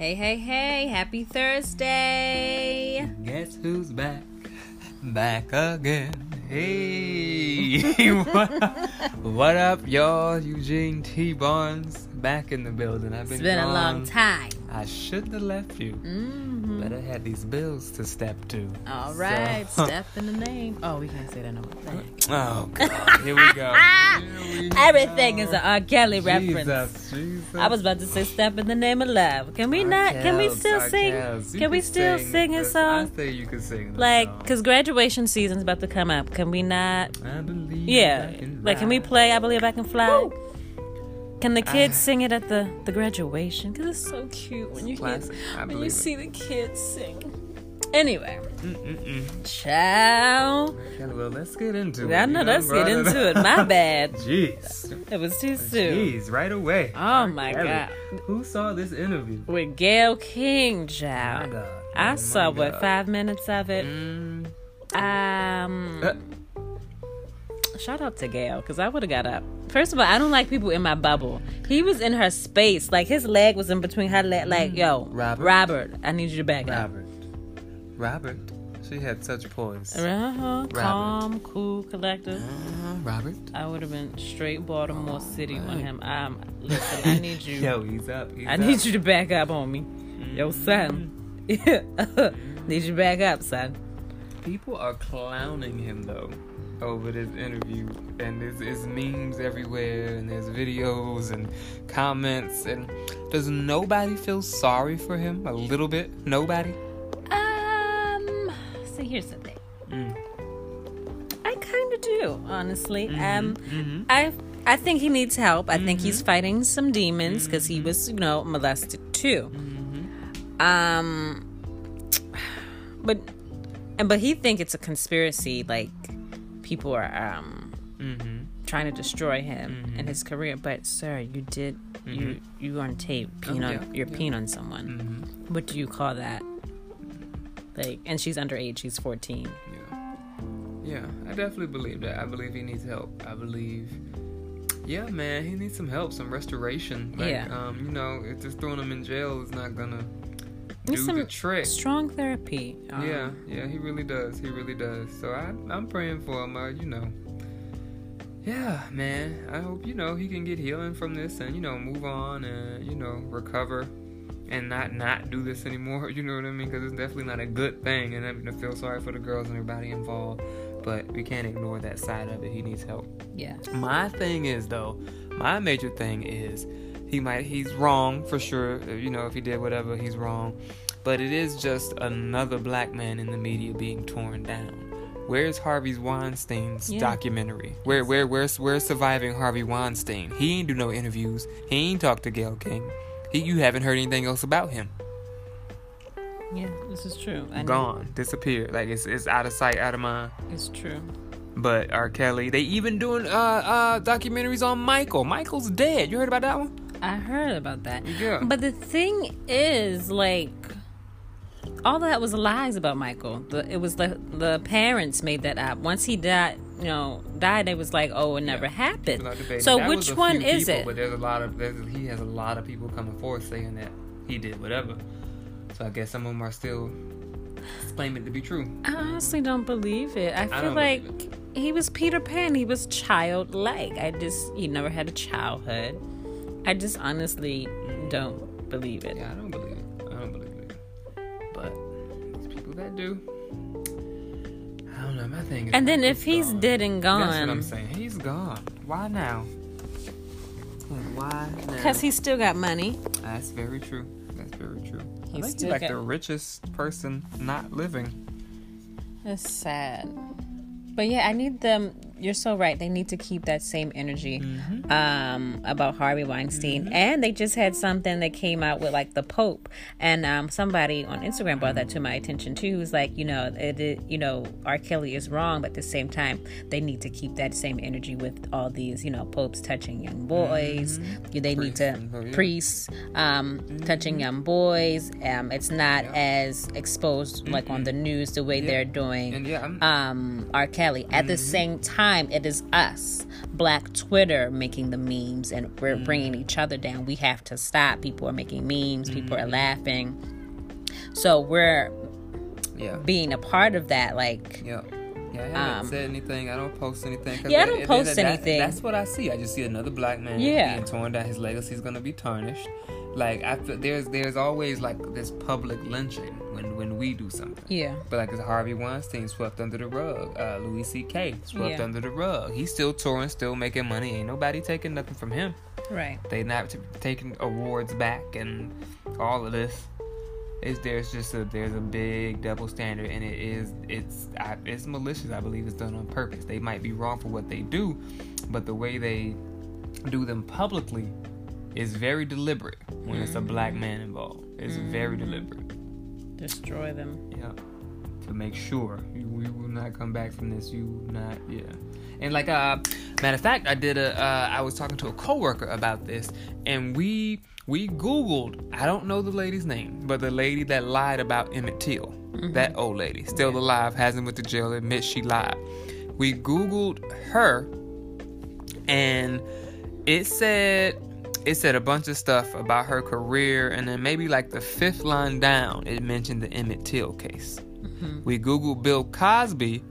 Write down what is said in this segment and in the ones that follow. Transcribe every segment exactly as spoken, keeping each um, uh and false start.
Hey, hey, hey, happy Thursday. Guess who's back? Back again. Hey, what up? What up, y'all? Eugene T. Barnes back in the building. I've been It's been gone. a long time. I shouldn't have left you, mm-hmm. but I had these bills to step to. All right, so. Step in the name. Oh, we can't say that no more. Oh, God. Here we go. Here we Everything go. is an R. Kelly reference. Jesus, Jesus. I was about to say step in the name of love. Can we not? Can we still sing? Can we still sing a song? I say you can sing. Like, because graduation season's about to come up. Can we not? I believe yeah. I can like, can we play I Believe I Can Fly? Woo. Can the kids I, sing it at the, the graduation? Because it's so cute when you hear, when you it. see the kids sing. Anyway. Mm-mm-mm. Ciao. Okay, well, let's get into it. I know, let's know, get into it. My bad. Jeez. It was too soon. Jeez, right away. Oh, my God. Who saw this interview? With Gayle King, ciao. Oh, my God. Oh, I my saw, God. what, five minutes of it? Mm. Um... Uh. Shout out to Gayle, because I would have got up. First of all, I don't like people in my bubble. He was in her space. Like, his leg was in between her leg. Like, yo, Robert, Robert I need you to back Robert. up. Robert. Robert. She had such poise. Uh-huh. Calm, cool, collective. Uh, Robert. I would have been straight Baltimore oh, City right. on him. Um, listen, I need you. Yo, he's up. He's I need up. you to back up, homie. Mm-hmm. Yo, son. Need you to back up, son. People are clowning him, though. Over this interview, and there's, there's memes everywhere, and there's videos and comments, and does nobody feel sorry for him a little bit? Nobody? Um, so here's the thing. Mm. I kind of do, honestly. Mm-hmm. Um, mm-hmm. I I think he needs help. I mm-hmm. think he's fighting some demons because mm-hmm. he was, you know, molested too. Mm-hmm. Um, but and but he think it's a conspiracy, like. People are um, mm-hmm. trying to destroy him mm-hmm. and his career, but sir, you did mm-hmm. you you on tape, you oh, know, yeah. you're yeah. peeing on someone. Mm-hmm. What do you call that? Like, and she's underage; she's fourteen. Yeah, yeah, I definitely believe that. I believe he needs help. I believe, yeah, man, he needs some help, some restoration. Like, yeah, um, you know, if just throwing him in jail is not gonna do some the trick. Strong therapy. Um, yeah, yeah, he really does. He really does. So I, I'm praying for him. Uh, you know, yeah, man. I hope you know he can get healing from this, and you know, move on, and you know, recover, and not not do this anymore. You know what I mean? Because it's definitely not a good thing, and I'm gonna feel sorry for the girls and everybody involved. But we can't ignore that side of it. He needs help. Yeah. My thing is though, my major thing is. He might, he's wrong for sure. You know, if he did whatever, he's wrong. But it is just another black man in the media being torn down. Where's Harvey Weinstein's yeah. documentary? Where, where, where's, where's surviving Harvey Weinstein? He ain't do no interviews. He ain't talk to Gayle King. He, you haven't heard anything else about him. Yeah, this is true. I Gone, know. disappeared. Like it's, it's out of sight, out of mind. It's true. But R. Kelly, they even doing uh, uh, documentaries on Michael. Michael's dead. You heard about that one? I heard about that. Yeah. But the thing is, like, all that was lies about Michael. The, it was the the parents made that up. Once he died, you know, died, they was like, oh, it never yeah. happened. So that which one is people, it? But there's a lot of there's, he has a lot of people coming forward saying that he did whatever. So I guess some of them are still claiming it to be true. I honestly don't believe it. I, I feel don't like he was Peter Pan. He was childlike. I just he never had a childhood. I just honestly don't believe it. Yeah, I don't believe it. I don't believe it. But these people that do, I don't know. My thing is. And then if he's gone. dead and gone, that's what I'm saying. He's gone. Why now? Why now? Because he's still got money. That's very true. That's very true. He's I think he's like got... the richest person not living. That's sad. But yeah, I need them. You're so right. They need to keep that same energy mm-hmm. um, about Harvey Weinstein. Mm-hmm. And they just had something that came out with, like, the Pope. And um, somebody on Instagram brought that to my attention, too. Who's like, you know, it, it, you know, R. Kelly is wrong. But at the same time, they need to keep that same energy with all these, you know, popes touching young boys. Mm-hmm. They need to, oh, yeah. priests um, mm-hmm. touching young boys. Um, it's not yeah. as exposed, mm-hmm. like, on the news the way yeah. they're doing and, yeah, um, R. Kelly. At mm-hmm. the same time, time, it is us, Black Twitter, making the memes, and we're mm-hmm. bringing each other down. We have to stop. People are making memes. Mm-hmm. People are laughing. So we're yeah. being a part of that. Like, yeah, yeah I haven't um, said anything. I don't post anything. Yeah, I don't it, post it, it, anything. That, that's what I see. I just see another Black man yeah. being torn down. His legacy is going to be tarnished. Like, I feel there's there's always like this public lynching when, when we do something. Yeah. But like, it's Harvey Weinstein swept under the rug. Uh, Louis C K swept yeah. under the rug. He's still touring, still making money. Ain't nobody taking nothing from him. Right. They not t- taking awards back and all of this. It's there's just a there's a big double standard, and it is it's I, it's malicious. I believe it's done on purpose. They might be wrong for what they do, but the way they do them publicly is very deliberate when mm. it's a Black man involved. It's mm. very deliberate. Destroy them. Yeah. To make sure you, we will not come back from this. You will not, yeah. And like, uh, matter of fact, I did a, uh, I was talking to a coworker about this, and we, we Googled, I don't know the lady's name, but the lady that lied about Emmett Till, mm-hmm. that old lady, still yeah. alive, hasn't went to jail, admits she lied. We Googled her, and it said... It said a bunch of stuff about her career, and then maybe like the fifth line down, it mentioned the Emmett Till case. Mm-hmm. We Googled Bill Cosby.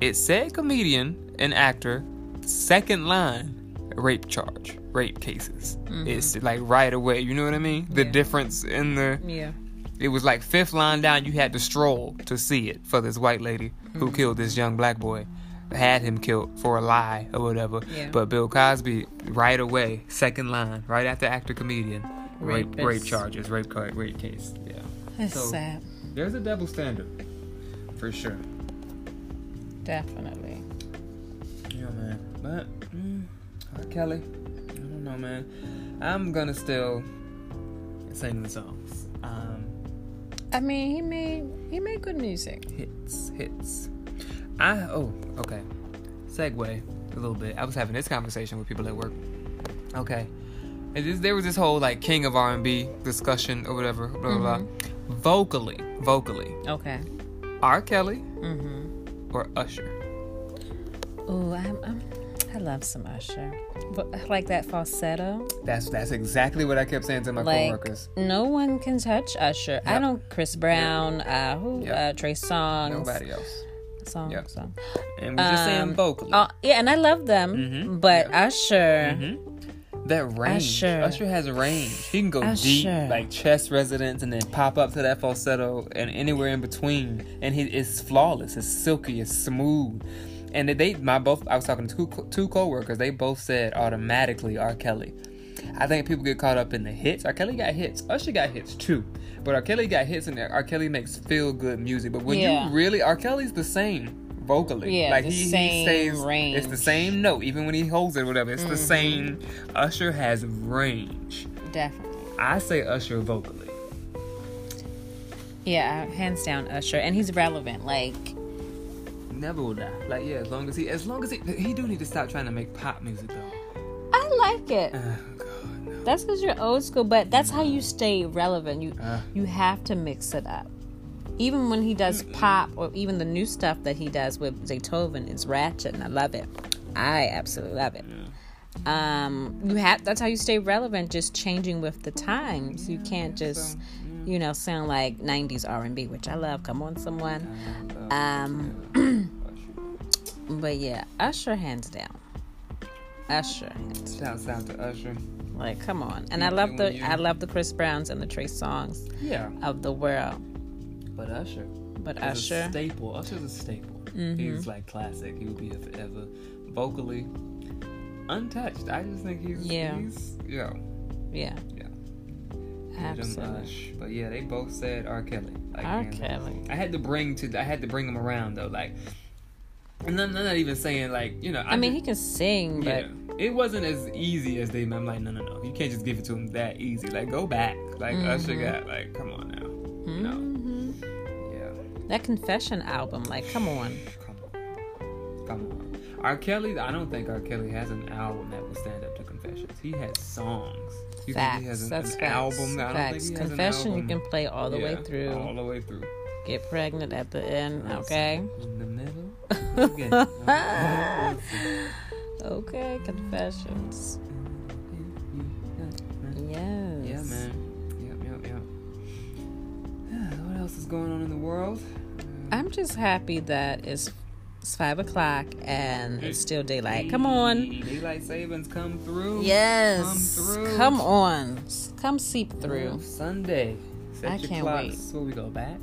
It said comedian and actor, second line, rape charge, rape cases. Mm-hmm. It's like right away, you know what I mean? The yeah. difference in the... Yeah. It was like fifth line down, you had to stroll to see it for this white lady mm-hmm. who killed this young Black boy. Had him killed for a lie or whatever yeah. but Bill Cosby right away, second line, right after actor comedian, rape rape charges, rape card, rape case. Yeah, that's so sad. There's a double standard for sure, definitely. Yeah, man. But mm, R. Kelly, I don't know, man. I'm gonna still sing the songs. um I mean, he made he made good music. Hits hits I, oh, okay. Segue a little bit. I was having this conversation with people at work. Okay. And this, there was this whole, like, king of R and B discussion or whatever, blah, blah, mm-hmm. blah. Vocally, vocally. Okay. R. Kelly mm-hmm. or Usher? Ooh, I'm, I'm, I love some Usher. But, like that falsetto. That's that's exactly what I kept saying to my like, coworkers. No one can touch Usher. Yep. I don't, Chris Brown, yep. uh, who, yep. uh, Trey Songz. Nobody else. Song, yep. song, and we're just um, saying vocally. Uh, yeah, and I love them, mm-hmm. but yeah. Usher, mm-hmm. that range. Usher. Usher has a range. He can go Usher. deep, like chest resonance, and then pop up to that falsetto, and anywhere in between. And he is flawless. It's silky. It's smooth. And they, my both. I was talking to two, two coworkers. They both said automatically R. Kelly. I think people get caught up in the hits. R. Kelly got hits. Usher got hits too. But R. Kelly got hits in there. R. Kelly makes feel-good music. But when yeah. you really... R. Kelly's the same vocally. Yeah, like the he, same he says, range. It's the same note. Even when he holds it or whatever. It's mm-hmm. the same. Usher has range. Definitely. I say Usher vocally. Yeah, hands down Usher. And he's relevant. Like... Never will die. Like, yeah, as long as he... As long as he... He do need to stop trying to make pop music, though. I like it. That's because you're old school, but that's how you stay relevant. You uh, you have to mix it up. Even when he does mm-mm. pop, or even the new stuff that he does with Beethoven is ratchet, and I love it. I absolutely love it. Yeah. Um, you have that's how you stay relevant. Just changing with the times. Yeah, you can't just so, yeah. you know sound like nineties R and B, which I love. Come on, someone. Um, but yeah, Usher hands down. Usher. Hands down. Shout out to Usher. Like, come on. And I love the I love the Chris Browns and the Trey Songz yeah. of the world. But Usher. But Usher. A staple. Usher's a staple. Mm-hmm. He's like classic. He will be here forever. Vocally, untouched. I just think he's... Yeah. He's, you know, yeah. Yeah. Absolutely. But yeah, they both said R. Kelly. Like, R. Man, Kelly. I had to bring to... I had to bring him around, though. Like... And I'm not even saying, like, you know... I, I mean, just, he can sing, but... Know, it wasn't as easy as they... I'm like, no, no, no. You can't just give it to him that easy. Like, go back. Like, mm-hmm. Usher got... Like, come on now. Mm-hmm. No. Yeah. That Confession album. Like, come on. Come on. Come on. R. Kelly... I don't think R. Kelly has an album that will stand up to Confessions. He has songs. You facts. Think he has an, That's an facts. Album? I don't facts. Think he has Confession an album. You can play all the yeah, way through. All the way through. Get pregnant at the end, okay? In the middle... Okay. Okay, Confessions. Yes. Yeah, man. Yep, yep, yep. What else is going on in the world? I'm just happy that it's it's five o'clock and it's still daylight. Come on, daylight savings come through. Yes, come through. Come on, come seep through. Sunday. Set I your can't clocks. Wait. So we go back.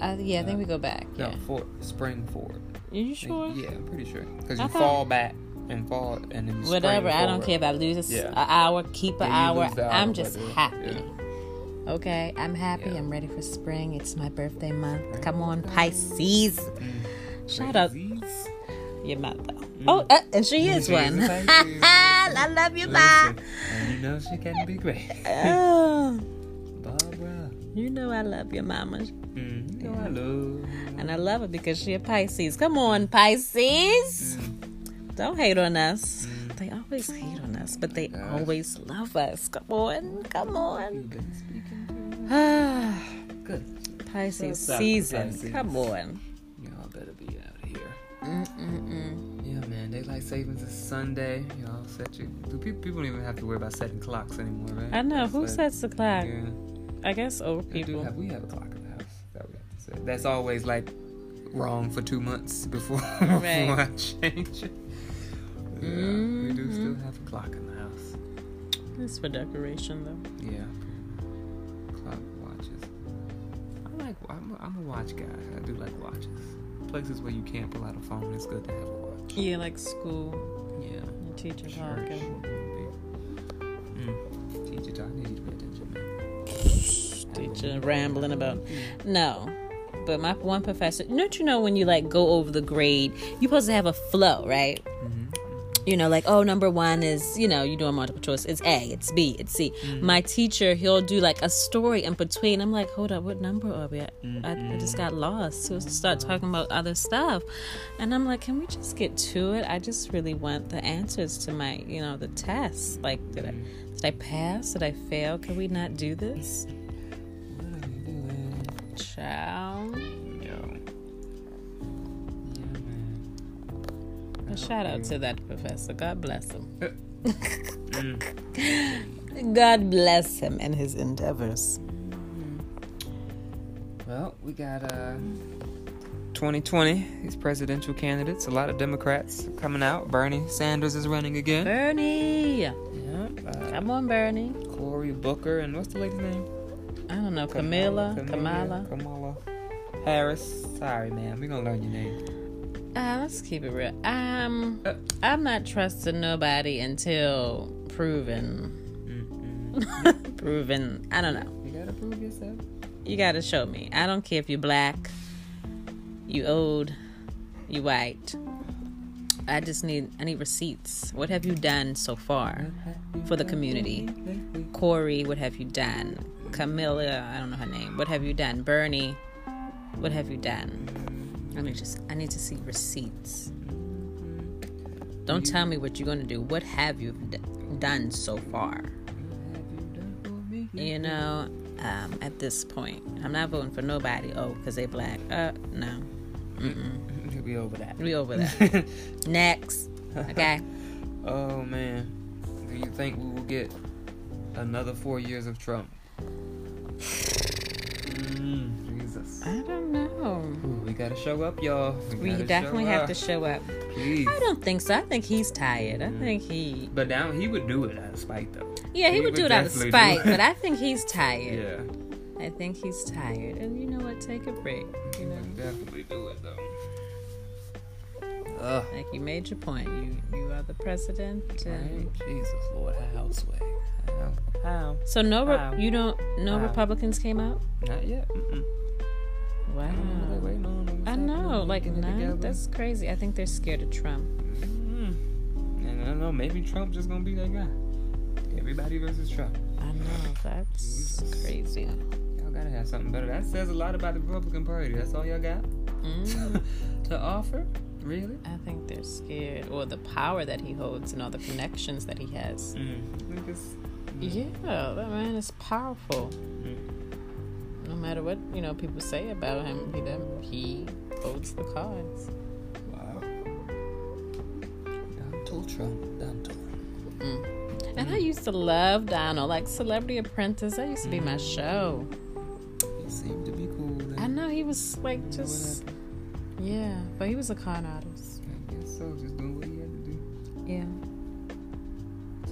Uh, yeah, I think uh, we go back. Yeah. No, for, spring forward. Are you sure? Yeah, I'm pretty sure. Because you thought... fall back and fall and then you whatever. I don't care if I lose yeah. an hour, keep an hour. hour. I'm just brother. happy. Yeah. Okay, I'm happy. Yeah. I'm ready for spring. It's my birthday month. Spring Come on, Pisces. Mm. Shout out. Your mouth though. Mm. Oh, uh, and she is one. I love you, bye. And you know she can be great. Oh. Barbara. You know I love your mama. Mm, yeah. Hello. And I love it because she a Pisces. Come on, Pisces. Mm. Don't hate on us. Mm. They always hate on us, but they oh always love us. Come on. Come on. Ah, good. Pisces so season. Pisces. Come on. Y'all better be out of here. Mm-mm-mm. Yeah, man. Daylight savings is Sunday. Y'all set your... Do people, people don't even have to worry about setting clocks anymore, right? I know. It's Who like, sets the clock? Yeah. I guess old people. Have, we have a clock in the house that we have to set. That's always like wrong for two months before, right. before I change it. Yeah, mm-hmm. We do still have a clock in the house. It's for decoration, though. Yeah. Clock watches. I like. I'm a, I'm a watch guy. I do like watches. Places where you can't pull out a phone, it's good to have a watch. Yeah, like school. Yeah. Your teacher talking. Mm. Teacher talking. I need you to pay attention, man. Teacher rambling about no but my one professor, don't you know when you like go over the grade you're supposed to have a flow, right? Mm-hmm. You know, like, oh, number one is, you know, you're doing multiple choice, it's A, it's B, it's C. Mm-hmm. My teacher, he'll do like a story in between. I'm like, hold up, what number are we at? Mm-hmm. I, I just got lost. He'll start talking about other stuff and I'm like, can we just get to it? I just really want the answers to my, you know, the tests. Like, did I did I pass, did I fail, can we not do this? Child. Yo. Yeah, man. A shout out to that professor. God bless him. Mm. God bless him and his endeavors. Mm. Well, we got uh, twenty twenty, these presidential candidates. A lot of Democrats coming out. Bernie Sanders is running again. Bernie! Yeah. Uh, Come on, Bernie. Cory Booker, and what's the lady's name? I don't know, Kamala, Kamala, Kamala, Kamala Harris. Sorry, ma'am, we're gonna learn your name. Uh, let's keep it real. Um, uh, I'm not trusting nobody until proven. Mm-mm. Proven. I don't know. You gotta prove yourself. You gotta show me. I don't care if you're black, you old, you white. I just need I need receipts. What have you done so far for the community, Corey? What have you done? Camilla, I don't know her name. What have you done? Bernie, what have you done? I need just I need to see receipts. Don't tell me what you're going to do. What have you d- done so far? You know, um, at this point, I'm not voting for nobody. Oh, because they black. Uh, no. Mm-mm. We over that. We over that. Next. Okay. Oh, man. Do you think we will get another four years of Trump? Mm, Jesus. I don't know. Ooh, we gotta show up, y'all. We, we definitely have up. to show up. Please. I don't think so. I think he's tired. I mm. think he. But now he would do it out of spite, though. Yeah, he, he would, would do it out of spite. But I think he's tired. Yeah. I think he's tired. And you know what? Take a break. You know? He would definitely do it, though. Ugh. Like you made your point. You you are the president. And... Oh, Jesus Lord, houseway. How? How? So no, re- How? you don't. No How? Republicans came out. Not yet. Mm-mm. Wow. I know, like none. That's crazy. I think they're scared of Trump. Mm-hmm. And I don't know. Maybe Trump just gonna be that guy. Everybody versus Trump. I know. That's Jesus. Crazy. Y'all gotta have something better. That says a lot about the Republican Party. That's all y'all got mm. to offer. Really? I think they're scared, or the power that he holds and all the connections that he has. Mm. I think it's. Yeah, that man is powerful. Mm-hmm. No matter what, you know, people say about him, he he holds the cards. Wow. Ultra Dental. Mm. And I used to love Donald, like Celebrity Apprentice. That used to be my show. He seemed to be cool. Then. I know, he was like just, yeah, but he was a con artist. I guess so, just doing what he had to do. Yeah.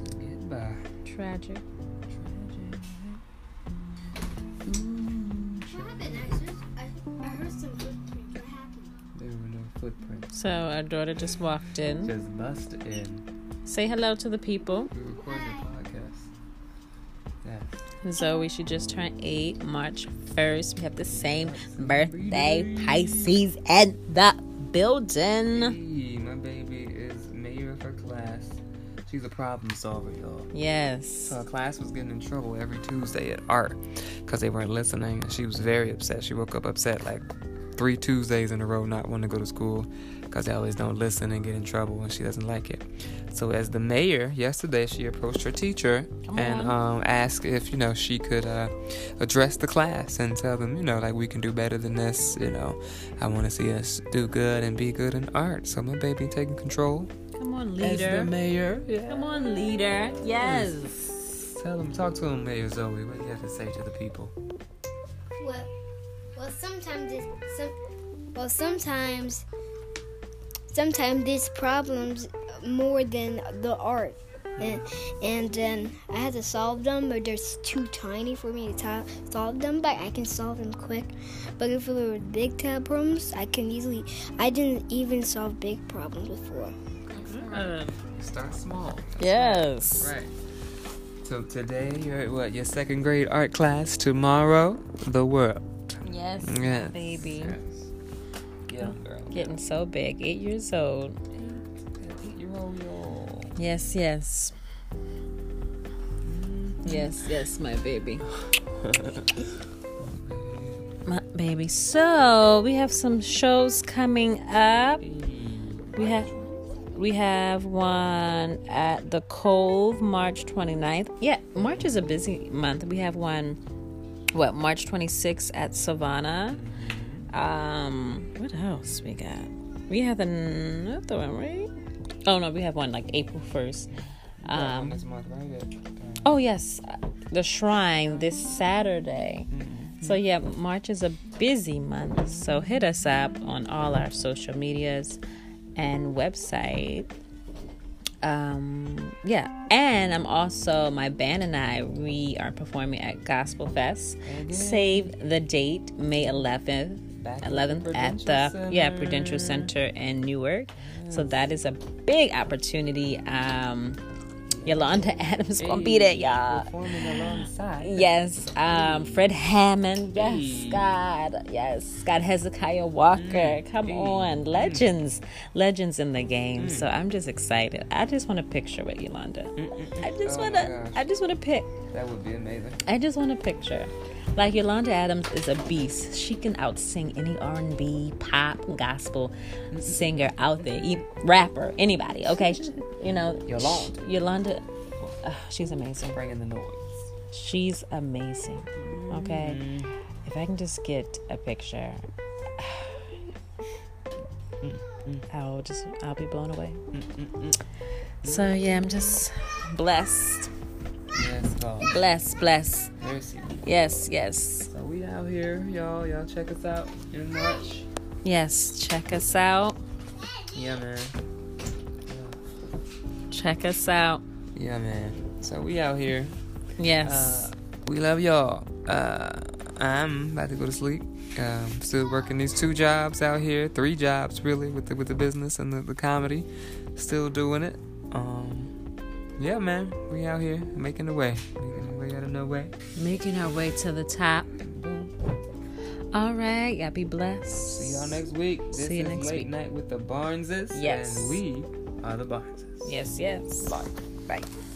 Just get by. Tragic. Tragic. Mm. What happened? I just, I, I heard some footprints. What happened? There were no footprints. So our daughter just walked in. Just busted in. Say hello to the people. We're recording a podcast. Yeah. Zoe, she just turned eight, March first. We have the same birthday. Pisces in the building. Hey, my baby is mayor of her class. She's a problem solver, y'all. Yes. So her class was getting in trouble every Tuesday at art because they weren't listening. And she was very upset. She woke up upset like three Tuesdays in a row not wanting to go to school. Because they always don't listen and get in trouble, and she doesn't like it. So as the mayor, yesterday she approached her teacher and um, asked if, you know, she could uh, address the class and tell them, you know, like, we can do better than this. You know, I want to see us do good and be good in art. So my baby taking control. Come on, leader. As the mayor. Yeah. Come on, leader. Yes. yes. Tell them, talk to them, Mayor Zoe. What do you have to say to the people? Well, well, sometimes, it's, some, well, sometimes. Sometimes there's problems more than the art, and and then I had to solve them, but they're too tiny for me to t- solve them. But I can solve them quick. But if it were big problems, I can easily. I didn't even solve big problems before. Uh, Start small. Yes. Right. So today you're at what, your second grade art class. Tomorrow, the world. Yes, yes. Baby. Yes. Yeah, girl. Getting so big, eight years old. Eight, eight year old, y'all. Yes, yes, yes, yes, my baby, my baby. So we have some shows coming up. We have, we have one at the Cove, March twenty-ninth. Yeah, March is a busy month. We have one, what, March twenty-sixth at Savannah. Um, what else we got? We have another one, right? Oh, no, we have one, like, April first. Um, oh, yes, the Shrine this Saturday. Mm-hmm. So, yeah, March is a busy month. So, hit us up on all our social medias and website. Um, yeah, and I'm also, my band and I, we are performing at Gospel Fest. Mm-hmm. Save the date, May eleventh. eleventh at the Center. yeah Prudential Center in Newark. Yes. So that is a big opportunity. Um, Yolanda Adams hey, gonna be there, y'all. Performing alongside. Yes. Um, Fred Hammond. Yes, hey. God. Yes, God. Hezekiah Walker. Mm. Come hey. on, legends, mm. legends in the game. Mm. So I'm just excited. I just want to picture with Yolanda. Mm-mm. I just oh wanna. I just wanna pick. That would be amazing. I just want a picture. Like, Yolanda Adams is a beast. She can out-sing any R and B, pop, gospel singer out there, e- rapper, anybody, okay? She, you know, Yolanda. Yolanda, oh, she's amazing. Bringing the noise. She's amazing, okay? Mm-hmm. If I can just get a picture, I'll just, I'll be blown away. Mm-hmm. So, yeah, I'm just blessed. Yes, God. Bless, bless. Mercy. Yes, yes. So we out here, y'all. Y'all check us out in March. Yes, check us out. Yeah, man. Yeah. Check us out. Yeah, man. So we out here. Yes. Uh, we love y'all. Uh, I'm about to go to sleep. Um, still working these two jobs out here, three jobs really, with the with the business and the, the comedy. Still doing it. Um. Yeah, man, we out here making the way, making the way out of no way, making our way to the top. Boom. All right, y'all be blessed. See y'all next week. This See you is next late week. Night with the Barneses. Yes, and we are the Barneses. Yes, yes. Bye, bye.